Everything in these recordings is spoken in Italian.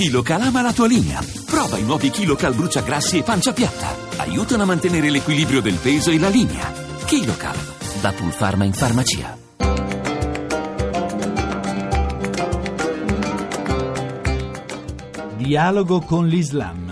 Chilo Cal ama la tua linea. Prova i nuovi Chilo Cal Brucia Grassi e Pancia Piatta. Aiutano a mantenere l'equilibrio del peso e la linea. Chilo Cal, da Pulfarma in farmacia. Dialogo con l'Islam.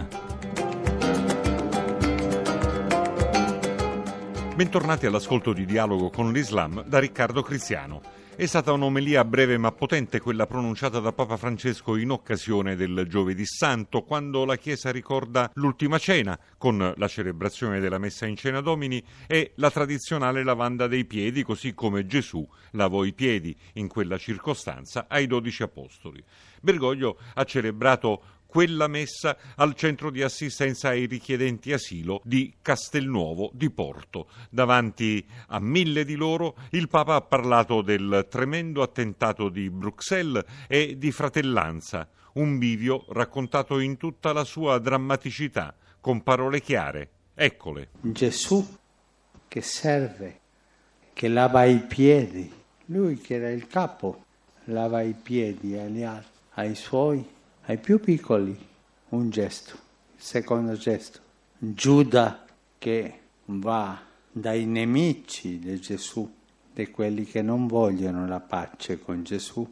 Bentornati all'ascolto di Dialogo con l'Islam da Riccardo Cristiano. È stata un'omelia breve ma potente quella pronunciata da Papa Francesco in occasione del Giovedì Santo, quando la Chiesa ricorda l'ultima cena con la celebrazione della Messa in Cena Domini e la tradizionale lavanda dei piedi, così come Gesù lavò i piedi in quella circostanza ai 12 apostoli. Bergoglio ha celebrato quella messa al centro di assistenza ai richiedenti asilo di Castelnuovo di Porto. Davanti a 1.000 di loro il Papa ha parlato del tremendo attentato di Bruxelles e di fratellanza, un bivio raccontato in tutta la sua drammaticità, con parole chiare. Eccole. Gesù che serve, che lava i piedi, lui che era il capo, lava i piedi agli altri, ai suoi, ai più piccoli, un gesto, il secondo gesto. Giuda che va dai nemici di Gesù, di quelli che non vogliono la pace con Gesù,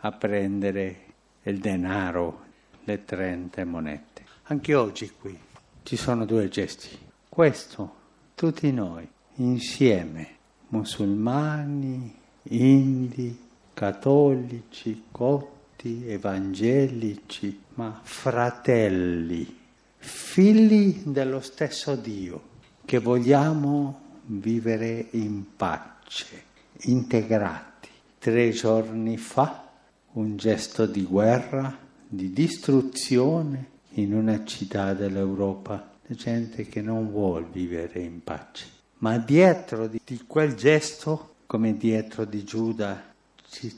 a prendere il denaro, le 30 monete. Anche oggi qui ci sono due gesti. Questo, tutti noi, insieme, musulmani, indi, cattolici, evangelici, ma fratelli, figli dello stesso Dio, che vogliamo vivere in pace, integrati. 3 giorni fa un gesto di guerra, di distruzione in una città dell'Europa, di gente che non vuol vivere in pace. Ma dietro di quel gesto, come dietro di Giuda,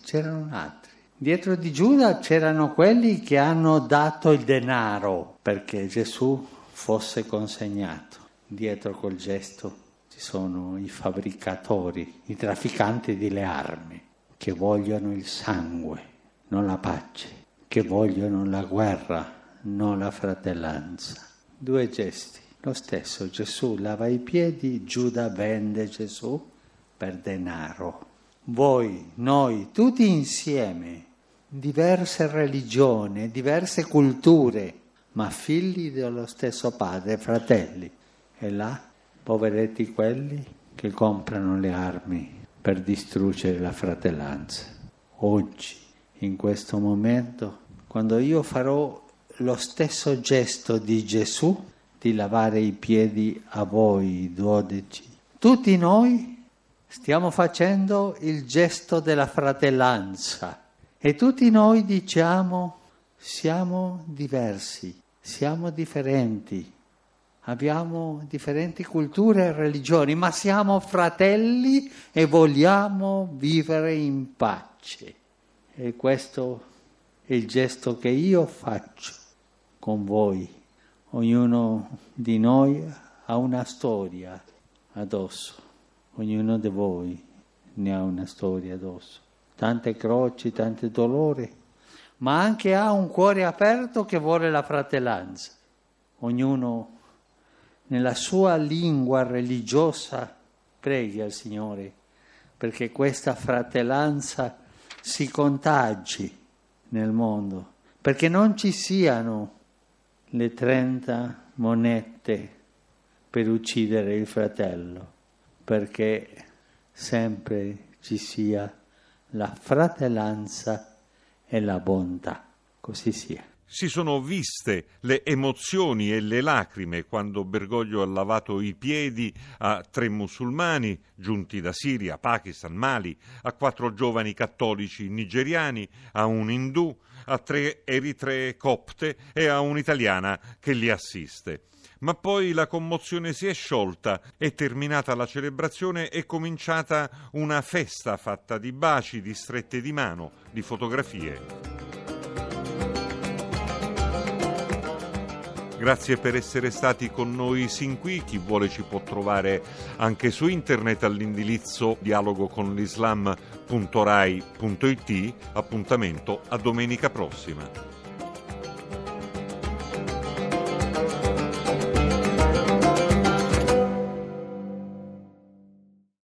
c'erano altri. Dietro di Giuda c'erano quelli che hanno dato il denaro perché Gesù fosse consegnato. Dietro quel gesto ci sono i fabbricatori, i trafficanti delle armi, che vogliono il sangue, non la pace, che vogliono la guerra, non la fratellanza. 2 gesti. Lo stesso Gesù lava i piedi, Giuda vende Gesù per denaro. Voi, noi, tutti insieme, diverse religioni, diverse culture, ma figli dello stesso padre, fratelli. E là, poveretti quelli che comprano le armi per distruggere la fratellanza. Oggi, in questo momento, quando io farò lo stesso gesto di Gesù, di lavare i piedi a voi 12, tutti noi stiamo facendo il gesto della fratellanza. E tutti noi diciamo, siamo diversi, siamo differenti, abbiamo differenti culture e religioni, ma siamo fratelli e vogliamo vivere in pace. E questo è il gesto che io faccio con voi. Ognuno di noi ha una storia addosso, ognuno di voi ne ha una storia addosso. Tante croci, tanto dolore, ma anche ha un cuore aperto che vuole la fratellanza. Ognuno nella sua lingua religiosa preghi al Signore perché questa fratellanza si contagi nel mondo, perché non ci siano le 30 monete per uccidere il fratello, perché sempre ci sia la fratellanza e la bontà, così sia. Si sono viste le emozioni e le lacrime quando Bergoglio ha lavato i piedi a 3 musulmani giunti da Siria, Pakistan, Mali, a 4 giovani cattolici nigeriani, a un indù, a 3 eritree copte e a un'italiana che li assiste. Ma poi la commozione si è sciolta, è terminata la celebrazione, è cominciata una festa fatta di baci, di strette di mano, di fotografie. Grazie per essere stati con noi sin qui. Chi vuole ci può trovare anche su internet all'indirizzo dialogoconlislam.rai.it. Appuntamento a domenica prossima.